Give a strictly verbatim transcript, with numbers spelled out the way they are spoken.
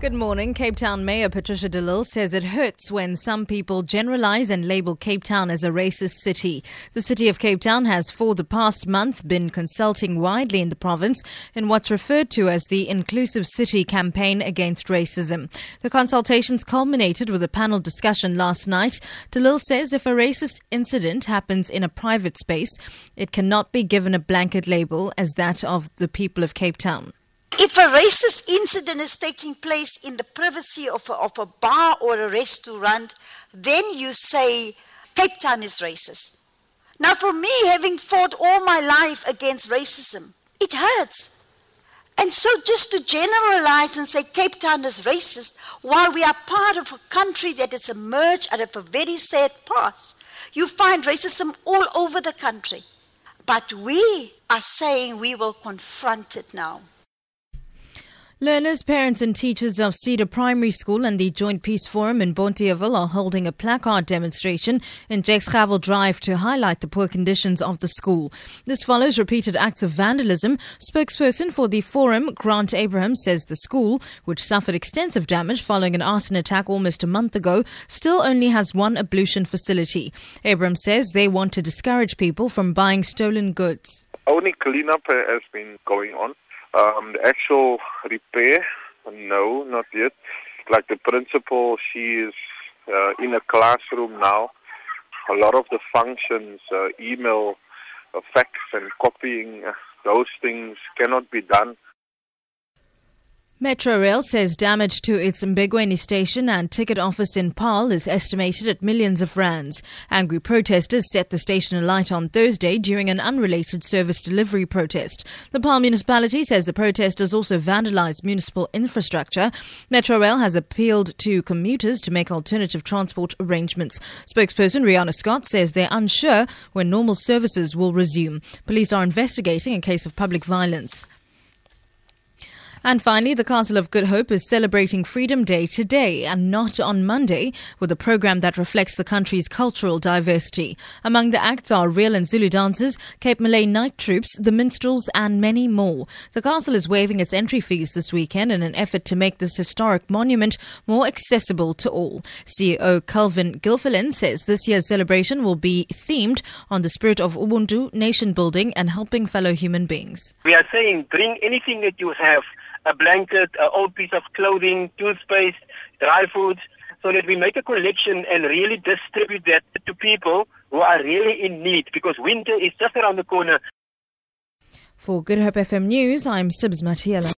Good morning. Cape Town Mayor Patricia DeLille says it hurts when some people generalize and label Cape Town as a racist city. The city of Cape Town has for the past month been consulting widely in the province in what's referred to as the Inclusive City Campaign Against Racism. The consultations culminated with a panel discussion last night. DeLille says if a racist incident happens in a private space, it cannot be given a blanket label as that of the people of Cape Town. If a racist incident is taking place in the privacy of a, of a bar or a restaurant, then you say Cape Town is racist. Now for me, having fought all my life against racism, it hurts. And so just to generalize and say Cape Town is racist, while we are part of a country that has emerged out of a very sad past, you find racism all over the country. But we are saying we will confront it now. Learners, parents and teachers of Cedar Primary School and the Joint Peace Forum in Bonteheuwel are holding a placard demonstration in Jakes Gerwel Drive to highlight the poor conditions of the school. This follows repeated acts of vandalism. Spokesperson for the forum, Grant Abraham, says the school, which suffered extensive damage following an arson attack almost a month ago, still only has one ablution facility. Abraham says they want to discourage people from buying stolen goods. Only cleanup has been going on. Um, the actual repair, no, not yet. Like the principal, she is uh, in a classroom now. A lot of the functions, uh, email, uh, fax and copying, uh, those things cannot be done. Metrorail says damage to its Mbegueni station and ticket office in Paarl is estimated at millions of rands. Angry protesters set the station alight on Thursday during an unrelated service delivery protest. The Paarl municipality says the protesters also vandalised municipal infrastructure. Metrorail has appealed to commuters to make alternative transport arrangements. Spokesperson Rihanna Scott says they're unsure when normal services will resume. Police are investigating a case of public violence. And finally, the Castle of Good Hope is celebrating Freedom Day today and not on Monday, with a program that reflects the country's cultural diversity. Among the acts are Reel and Zulu dancers, Cape Malay night troops, the minstrels and many more. The castle is waiving its entry fees this weekend in an effort to make this historic monument more accessible to all. C E O Calvin Gilfillan says this year's celebration will be themed on the spirit of Ubuntu, nation building and helping fellow human beings. We are saying bring anything that you have. A blanket, an old piece of clothing, toothpaste, dry foods, so that we make a collection and really distribute that to people who are really in need, because winter is just around the corner. For Good Hope F M News, I'm Sibs Matiela.